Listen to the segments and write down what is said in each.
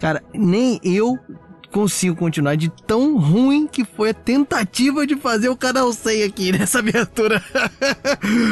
Cara, nem eu consigo continuar de tão ruim que foi a tentativa de fazer o canal 100 aqui nessa abertura.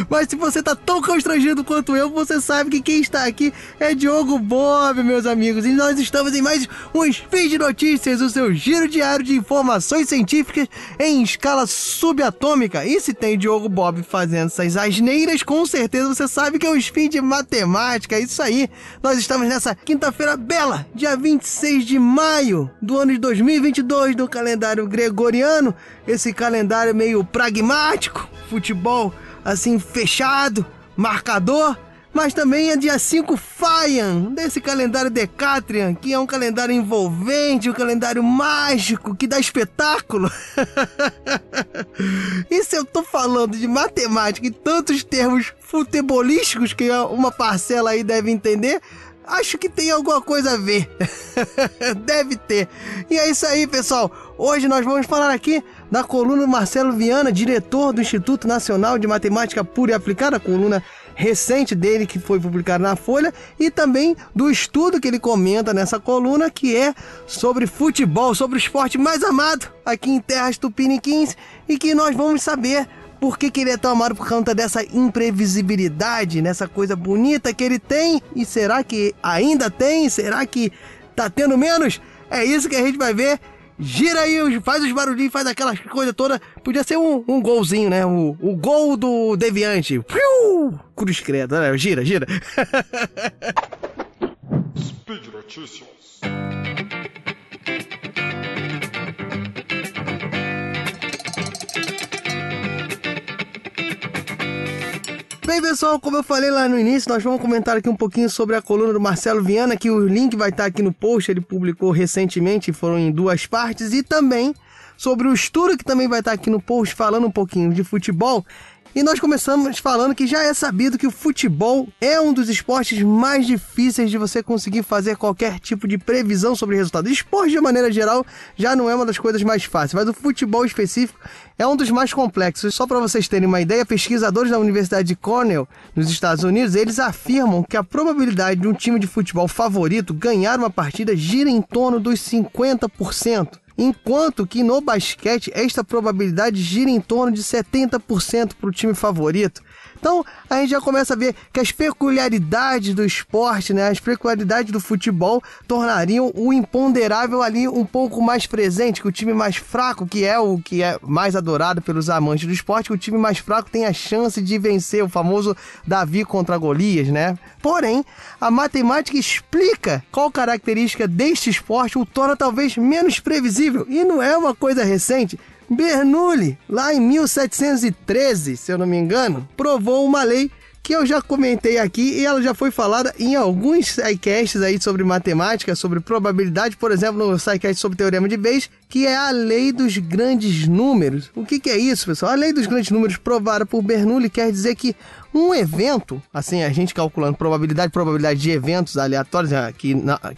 Mas se você tá tão constrangido quanto eu, você sabe que quem está aqui é Diogo Bob, meus amigos. E nós estamos em mais um Spin de Notícias, o seu giro diário de informações científicas em escala subatômica. E se tem Diogo Bob fazendo essas asneiras, com certeza você sabe que é um Spin de matemática. É isso aí. Nós estamos nessa quinta-feira bela, dia 26 de maio do ano de 2022 do calendário gregoriano, esse calendário meio pragmático, futebol assim fechado, marcador, mas também é dia 5 Faian, desse calendário Decatrian, que é um calendário envolvente, um calendário mágico, que dá espetáculo. E se eu tô falando de matemática e tantos termos futebolísticos que uma parcela aí deve entender, acho que tem alguma coisa a ver. Deve ter. E é isso aí, pessoal. Hoje nós vamos falar aqui da coluna do Marcelo Viana, diretor do Instituto Nacional de Matemática Pura e Aplicada, coluna recente dele que foi publicada na Folha, e também do estudo que ele comenta nessa coluna, que é sobre futebol, sobre o esporte mais amado aqui em Terras Tupiniquins, e que nós vamos saber por que que ele é tão amado por conta dessa imprevisibilidade, nessa coisa bonita que ele tem? E será que ainda tem? Será que tá tendo menos? É isso que a gente vai ver. Gira aí, faz os barulhinhos, faz aquelas coisas todas. Podia ser um golzinho, né? O gol do Deviante. Piu! Cruz credo, né? Gira, gira. Speed Notícias. Bem, pessoal, como eu falei lá no início, nós vamos comentar aqui um pouquinho sobre a coluna do Marcelo Viana, que o link vai estar aqui no post, ele publicou recentemente, foram em duas partes, e também sobre o estudo, que também vai estar aqui no post, falando um pouquinho de futebol. E nós começamos falando que já é sabido que o futebol é um dos esportes mais difíceis de você conseguir fazer qualquer tipo de previsão sobre resultado. Esporte, de maneira geral, já não é uma das coisas mais fáceis, mas o futebol específico é um dos mais complexos. Só para vocês terem uma ideia, pesquisadores da Universidade de Cornell, nos Estados Unidos, eles afirmam que a probabilidade de um time de futebol favorito ganhar uma partida gira em torno dos 50%. Enquanto que no basquete esta probabilidade gira em torno de 70% para o time favorito. Então a gente já começa a ver que as peculiaridades do esporte, né, as peculiaridades do futebol tornariam o imponderável ali um pouco mais presente, que o time mais fraco, que é o que é mais adorado pelos amantes do esporte, que o time mais fraco tem a chance de vencer, o famoso Davi contra Golias, né? Porém, a matemática explica qual característica deste esporte o torna talvez menos previsível, e não é uma coisa recente. Bernoulli, lá em 1713, se eu não me engano, provou uma lei que eu já comentei aqui e ela já foi falada em alguns sidecasts aí sobre matemática, sobre probabilidade, por exemplo, no sidecast sobre teorema de Bayes, que é a lei dos grandes números. O que que é isso, pessoal? A lei dos grandes números provada por Bernoulli quer dizer que um evento, assim, a gente calculando probabilidade de eventos aleatórios que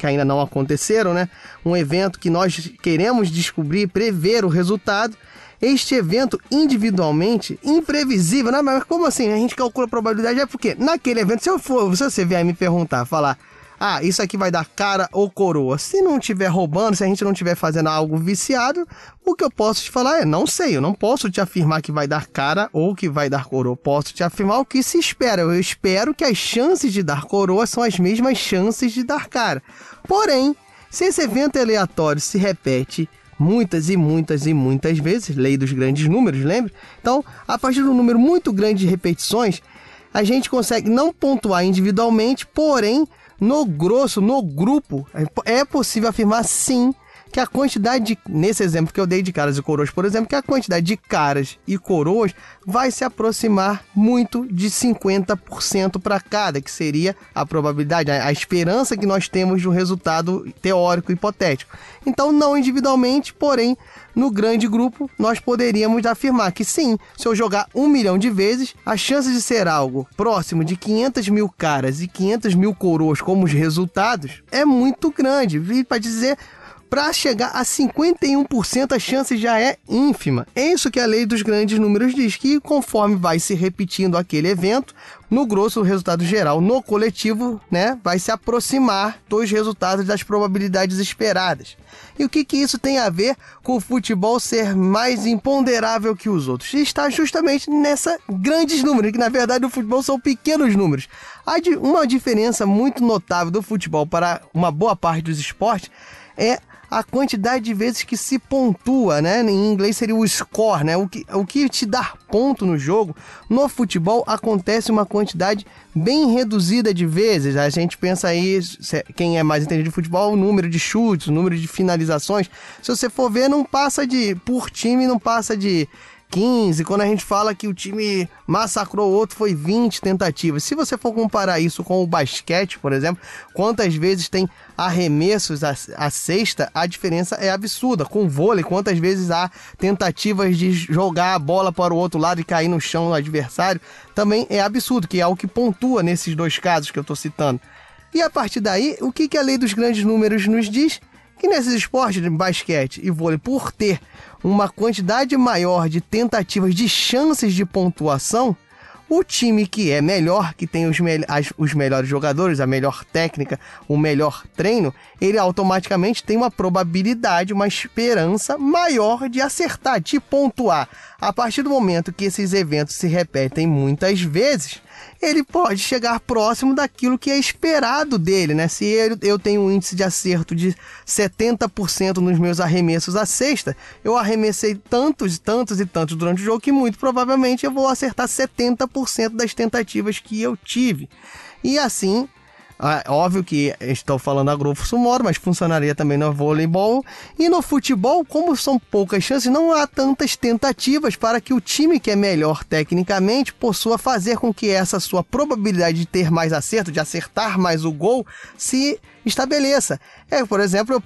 ainda não aconteceram, né? Um evento que nós queremos descobrir, prever o resultado. Este evento individualmente imprevisível, né? Mas como assim? A gente calcula a probabilidade, é porque naquele evento, se você vier me perguntar, falar, ah, isso aqui vai dar cara ou coroa. Se não estiver roubando, se a gente não estiver fazendo algo viciado, o que eu posso te falar é, não sei, eu não posso te afirmar que vai dar cara ou que vai dar coroa. Posso te afirmar o que se espera. Eu espero que as chances de dar coroa são as mesmas chances de dar cara. Porém, se esse evento aleatório se repete muitas e muitas e muitas vezes, lei dos grandes números, lembra? Então, a partir de um número muito grande de repetições, a gente consegue não pontuar individualmente, porém, no grosso, no grupo, é possível afirmar sim que a quantidade de, nesse exemplo que eu dei de caras e coroas, por exemplo, que a quantidade de caras e coroas vai se aproximar muito de 50% para cada, que seria a probabilidade, a esperança que nós temos de um resultado teórico, hipotético. Então, não individualmente, porém, no grande grupo, nós poderíamos afirmar que sim, se eu jogar 1 milhão de vezes, a chance de ser algo próximo de 500 mil caras e 500 mil coroas como os resultados é muito grande. E para dizer Para chegar a 51%, a chance já é ínfima. É isso que a lei dos grandes números diz, que conforme vai se repetindo aquele evento, no grosso, o resultado geral, no coletivo, né, vai se aproximar dos resultados das probabilidades esperadas. E o que isso tem a ver com o futebol ser mais imponderável que os outros? Está justamente nessa grandes números, que na verdade no futebol são pequenos números. Há uma diferença muito notável do futebol para uma boa parte dos esportes, é a quantidade de vezes que se pontua, né? Em inglês seria o score, né? O que te dá ponto no jogo, no futebol acontece uma quantidade bem reduzida de vezes. A gente pensa aí, quem é mais entendido de futebol, o número de chutes, o número de finalizações. Se você for ver, não passa de, por time, não passa de 15, quando a gente fala que o time massacrou o outro, foi 20 tentativas. Se você for comparar isso com o basquete, por exemplo, quantas vezes tem arremessos à cesta, a diferença é absurda. Com o vôlei, quantas vezes há tentativas de jogar a bola para o outro lado e cair no chão do adversário, também é absurdo, que é o que pontua nesses dois casos que eu estou citando. E a partir daí, o que a lei dos grandes números nos diz? Que nesses esportes de basquete e vôlei, por ter uma quantidade maior de tentativas, de chances de pontuação, o time que é melhor, que tem os melhores jogadores, a melhor técnica, o melhor treino, ele automaticamente tem uma probabilidade, uma esperança maior de acertar, de pontuar. A partir do momento que esses eventos se repetem muitas vezes, ele pode chegar próximo daquilo que é esperado dele, né? Se eu tenho um índice de acerto de 70% nos meus arremessos à cesta, eu arremessei tantos durante o jogo que muito provavelmente eu vou acertar 70% das tentativas que eu tive. E assim, óbvio que estou falando a grosso modo, mas funcionaria também no voleibol. E no futebol, como são poucas chances, não há tantas tentativas para que o time que é melhor tecnicamente possua fazer com que essa sua probabilidade de ter mais acerto, de acertar mais o gol, se estabeleça. Por exemplo,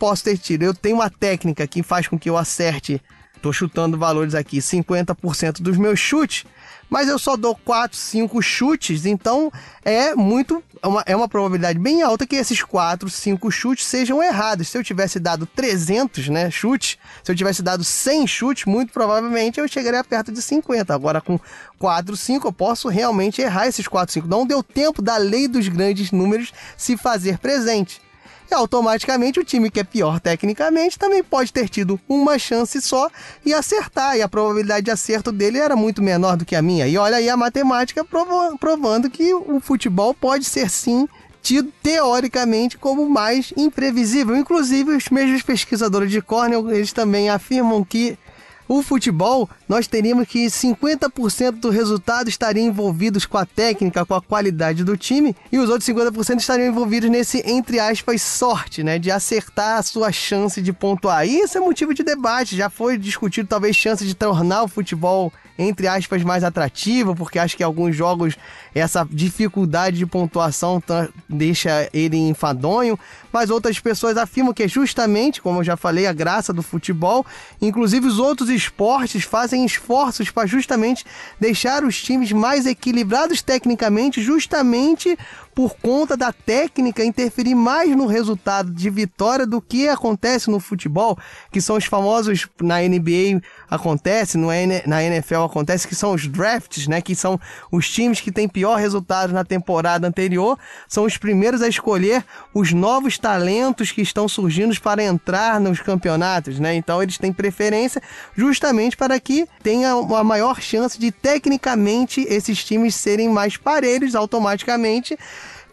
eu tenho uma técnica que faz com que eu acerte, estou chutando valores aqui, 50% dos meus chutes, mas eu só dou 4, 5 chutes, então é uma probabilidade bem alta que esses 4, 5 chutes sejam errados. Se eu tivesse dado 300 chutes, se eu tivesse dado 100 chutes, muito provavelmente eu chegaria perto de 50. Agora com 4, 5 eu posso realmente errar esses 4, 5. Não deu tempo da lei dos grandes números se fazer presente. E automaticamente o time que é pior tecnicamente também pode ter tido uma chance só e acertar, e a probabilidade de acerto dele era muito menor do que a minha. E olha aí a matemática provando que o futebol pode ser sim tido teoricamente como mais imprevisível. Inclusive os mesmos pesquisadores de Cornell, eles também afirmam que o futebol, nós teríamos que 50% do resultado estariam envolvidos com a técnica, com a qualidade do time, e os outros 50% estariam envolvidos nesse, entre aspas, sorte, né, de acertar a sua chance de pontuar. E isso é motivo de debate, já foi discutido talvez chance de tornar o futebol, entre aspas, mais atrativo, porque acho que alguns jogos essa dificuldade de pontuação deixa ele enfadonho, mas outras pessoas afirmam que é justamente, como eu já falei, a graça do futebol. Inclusive os outros esportes fazem esforços para justamente deixar os times mais equilibrados tecnicamente, justamente por conta da técnica interferir mais no resultado de vitória do que acontece no futebol, que são os famosos, na NBA acontece, na NFL acontece, que são os drafts, né, que são os times que têm pior resultado na temporada anterior, são os primeiros a escolher os novos talentos que estão surgindo para entrar nos campeonatos, né, então eles têm preferência justamente para que tenha uma maior chance de tecnicamente esses times serem mais parelhos, automaticamente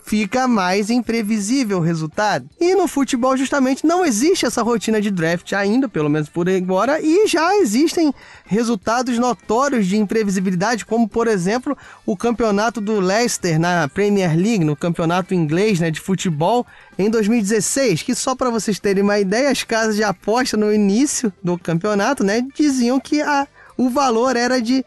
fica mais imprevisível o resultado. E no futebol justamente não existe essa rotina de draft ainda, pelo menos por agora, e já existem resultados notórios de imprevisibilidade, como por exemplo o campeonato do Leicester na Premier League, no campeonato inglês, né, de futebol em 2016, que só para vocês terem uma ideia, as casas de aposta no início do campeonato, né, diziam que o valor era de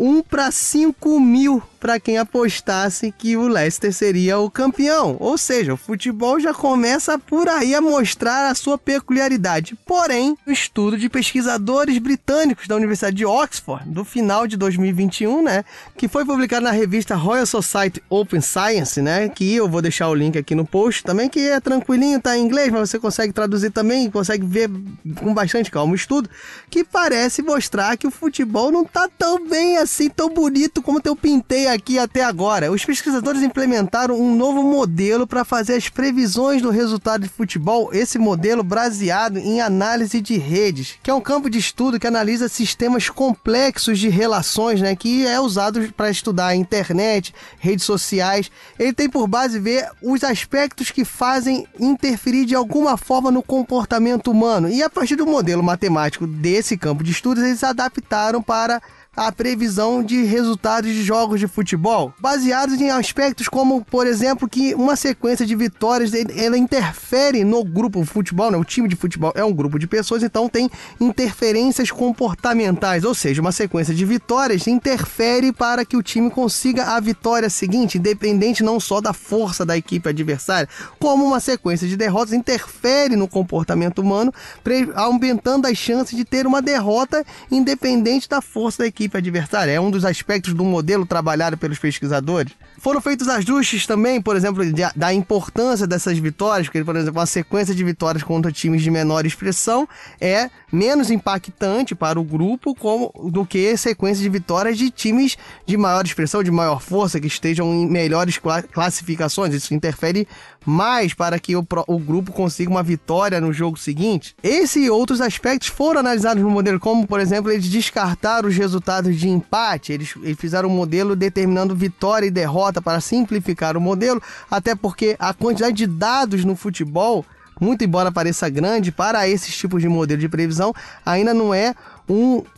1 para 5 mil para quem apostasse que o Leicester seria o campeão. Ou seja, o futebol já começa por aí a mostrar a sua peculiaridade. Porém, o estudo de pesquisadores britânicos da Universidade de Oxford, do final de 2021, né, que foi publicado na revista Royal Society Open Science, né, que eu vou deixar o link aqui no post também, que é tranquilinho, tá em inglês, mas você consegue traduzir também, consegue ver com bastante calma o estudo, que parece mostrar que o futebol não tá tão bem assim, tão bonito como eu pintei aqui até agora. Os pesquisadores implementaram um novo modelo para fazer as previsões do resultado de futebol, esse modelo baseado em análise de redes, que é um campo de estudo que analisa sistemas complexos de relações, né, que é usado para estudar a internet, redes sociais. Ele tem por base ver os aspectos que fazem interferir de alguma forma no comportamento humano, e a partir do modelo matemático desse campo de estudos, eles adaptaram para a previsão de resultados de jogos de futebol, baseados em aspectos como, por exemplo, que uma sequência de vitórias ela interfere no grupo futebol, né? O time de futebol é um grupo de pessoas, então tem interferências comportamentais, ou seja, uma sequência de vitórias interfere para que o time consiga a vitória seguinte, independente não só da força da equipe adversária, como uma sequência de derrotas interfere no comportamento humano, aumentando as chances de ter uma derrota independente da força da equipe adversária. É um dos aspectos do modelo trabalhado pelos pesquisadores. Foram feitos ajustes também, por exemplo, da importância dessas vitórias, porque, por exemplo, uma sequência de vitórias contra times de menor expressão é menos impactante para o grupo do que sequência de vitórias de times de maior expressão, de maior força, que estejam em melhores classificações. Isso interfere mais para que o grupo consiga uma vitória no jogo seguinte. Esse e outros aspectos foram analisados no modelo, como, por exemplo, eles descartaram os resultados de empate. Eles fizeram um modelo determinando vitória e derrota para simplificar o modelo, até porque a quantidade de dados no futebol, muito embora pareça grande, para esses tipos de modelo de previsão, ainda não é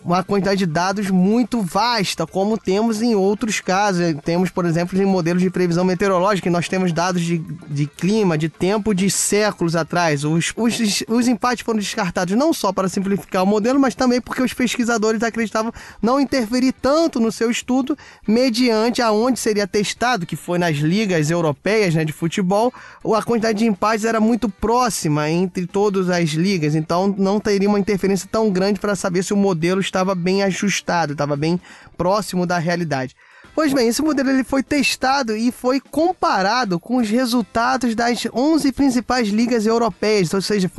uma quantidade de dados muito vasta, como temos em outros casos. Temos, por exemplo, em modelos de previsão meteorológica, nós temos dados de clima, de tempo, de séculos atrás. Os empates foram descartados não só para simplificar o modelo, mas também porque os pesquisadores acreditavam não interferir tanto no seu estudo, mediante aonde seria testado, que foi nas ligas europeias, né, de futebol. A quantidade de empates era muito próxima entre todas as ligas, então não teria uma interferência tão grande para saber se o modelo estava bem ajustado, estava bem próximo da realidade. Pois bem, esse modelo ele foi testado e foi comparado com os resultados das 11 principais ligas europeias, ou seja,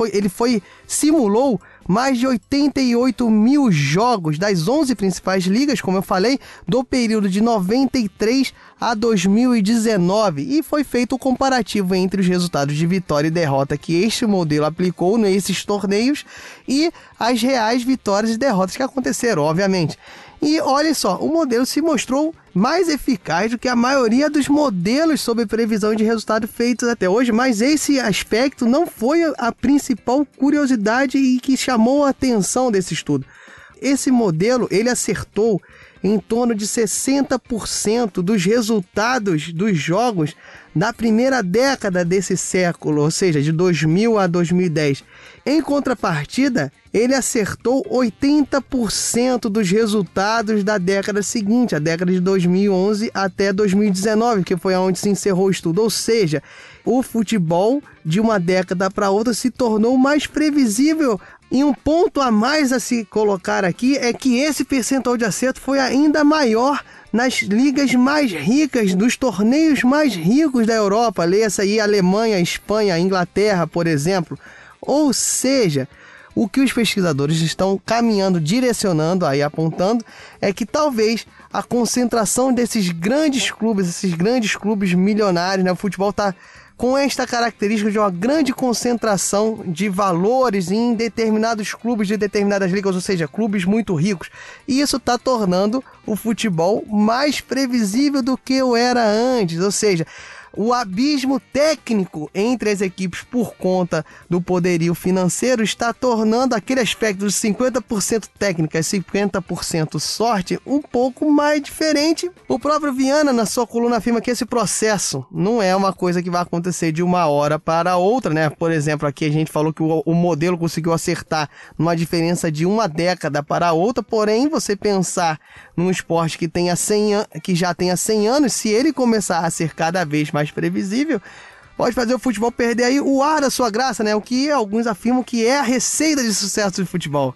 simulou mais de 88 mil jogos das 11 principais ligas, como eu falei, do período de 93 a 2019, e foi feito o comparativo entre os resultados de vitória e derrota que este modelo aplicou nesses torneios e as reais vitórias e derrotas que aconteceram, obviamente. E olha só, o modelo se mostrou mais eficaz do que a maioria dos modelos sobre previsão de resultado feitos até hoje, mas esse aspecto não foi a principal curiosidade e que chamou a atenção desse estudo. Esse modelo, ele acertou em torno de 60% dos resultados dos jogos na primeira década desse século, ou seja, de 2000 a 2010. Em contrapartida, ele acertou 80% dos resultados da década seguinte, a década de 2011 até 2019, que foi onde se encerrou o estudo. Ou seja, o futebol, de uma década para outra, se tornou mais previsível. E um ponto a mais a se colocar aqui é que esse percentual de acerto foi ainda maior nas ligas mais ricas, nos torneios mais ricos da Europa. Leia-se aí Alemanha, Espanha, Inglaterra, por exemplo. Ou seja, o que os pesquisadores estão caminhando, direcionando, aí apontando, é que talvez a concentração desses grandes clubes, milionários, né? O futebol está com esta característica de uma grande concentração de valores em determinados clubes de determinadas ligas, ou seja, clubes muito ricos. E isso está tornando o futebol mais previsível do que o era antes, ou seja, O abismo técnico entre as equipes por conta do poderio financeiro está tornando aquele aspecto de 50% técnica e 50% sorte um pouco mais diferente. O próprio Viana, na sua coluna, afirma que esse processo não é uma coisa que vai acontecer de uma hora para outra, né? Por exemplo, aqui a gente falou que o modelo conseguiu acertar numa diferença de uma década para outra, porém, você pensar num esporte que tenha 100 anos, se ele começar a ser cada vez mais previsível, pode fazer o futebol perder aí o ar da sua graça, né? O que alguns afirmam que é a receita de sucesso do futebol.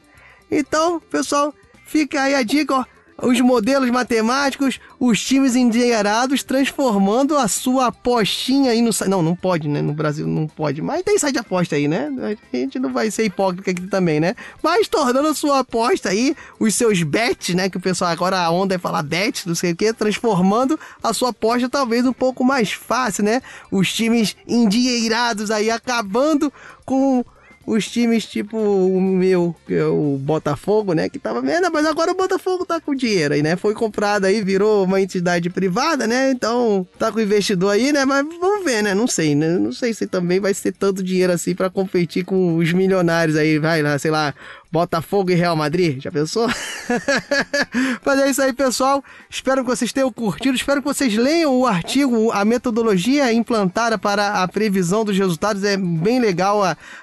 Então, pessoal, fica aí a dica, ó. Os modelos matemáticos, os times endinheirados transformando a sua apostinha aí no site. Não pode, né? No Brasil não pode, mas tem site de aposta aí, né? A gente não vai ser hipócrita aqui também, né? Mas tornando a sua aposta aí, os seus bets, né? Que o pessoal agora a onda é falar bet, não sei o que, transformando a sua aposta talvez um pouco mais fácil, né? Os times endinheirados aí acabando com os times tipo o meu, que é o Botafogo, né? Que tava vendo, mas agora o Botafogo tá com dinheiro aí, né? Foi comprado aí, virou uma entidade privada, né? Então tá com investidor aí, né? Mas vamos ver, né? Não sei, né? Não sei se também vai ser tanto dinheiro assim pra competir com os milionários aí, vai lá, sei lá, Botafogo e Real Madrid, já pensou? Mas é isso aí, pessoal. Espero que vocês tenham curtido. Espero que vocês leiam o artigo. A metodologia implantada para a previsão dos resultados é bem legal.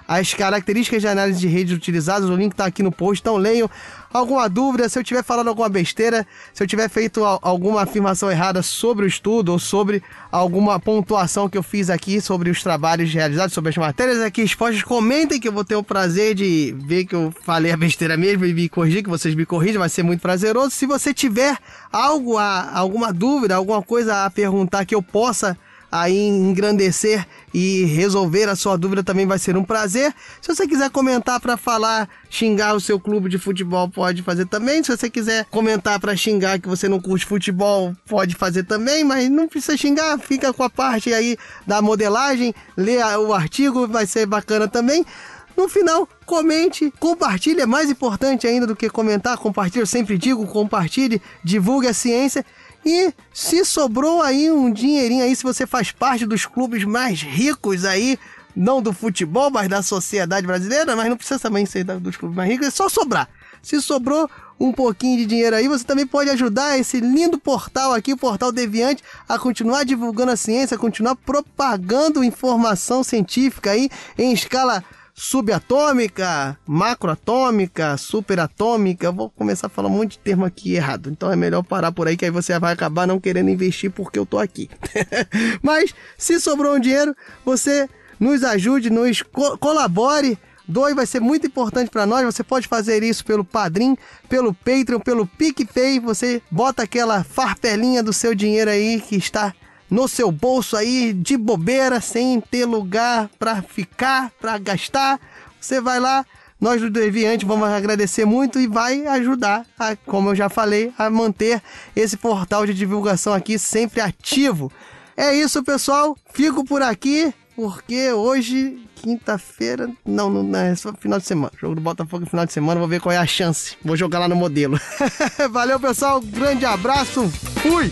As características de análise de redes utilizadas, o link está aqui no post. Então leiam. Alguma dúvida, se eu tiver falando alguma besteira, se eu tiver feito alguma afirmação errada sobre o estudo ou sobre alguma pontuação que eu fiz aqui sobre os trabalhos realizados, sobre as matérias aqui expostas, comentem que eu vou ter o prazer de ver que eu falei a besteira mesmo e me corrigir, que vocês me corrigem, vai ser muito prazeroso. Se você tiver alguma dúvida, alguma coisa a perguntar que eu possa aí engrandecer e resolver a sua dúvida, também vai ser um prazer. Se você quiser comentar para falar, xingar o seu clube de futebol, pode fazer também. Se você quiser comentar para xingar que você não curte futebol, pode fazer também, mas não precisa xingar, fica com a parte aí da modelagem, lê o artigo, vai ser bacana também. No final, comente, compartilhe, é mais importante ainda do que comentar, compartilhe, eu sempre digo, compartilhe, divulgue a ciência. E se sobrou aí um dinheirinho aí, se você faz parte dos clubes mais ricos aí, não do futebol, mas da sociedade brasileira, mas não precisa também ser dos clubes mais ricos, é só sobrar. Se sobrou um pouquinho de dinheiro aí, você também pode ajudar esse lindo portal aqui, o Portal Deviante, a continuar divulgando a ciência, a continuar propagando informação científica aí em escala subatômica, macroatômica, superatômica. Eu vou começar a falar um monte de termo aqui errado, então é melhor parar por aí, que aí você vai acabar não querendo investir porque eu tô aqui. Mas se sobrou um dinheiro, você nos ajude, nos colabore, doe, vai ser muito importante para nós. Você pode fazer isso pelo Padrim, pelo Patreon, pelo PicPay, você bota aquela farpelinha do seu dinheiro aí que está no seu bolso aí, de bobeira, sem ter lugar para ficar, para gastar. Você vai lá, nós do Deviante vamos agradecer muito e vai ajudar, como eu já falei, a manter esse portal de divulgação aqui sempre ativo. É isso, pessoal. Fico por aqui, porque hoje, quinta-feira, não, é só final de semana. Jogo do Botafogo final de semana, vou ver qual é a chance. Vou jogar lá no modelo. Valeu, pessoal. Grande abraço. Fui!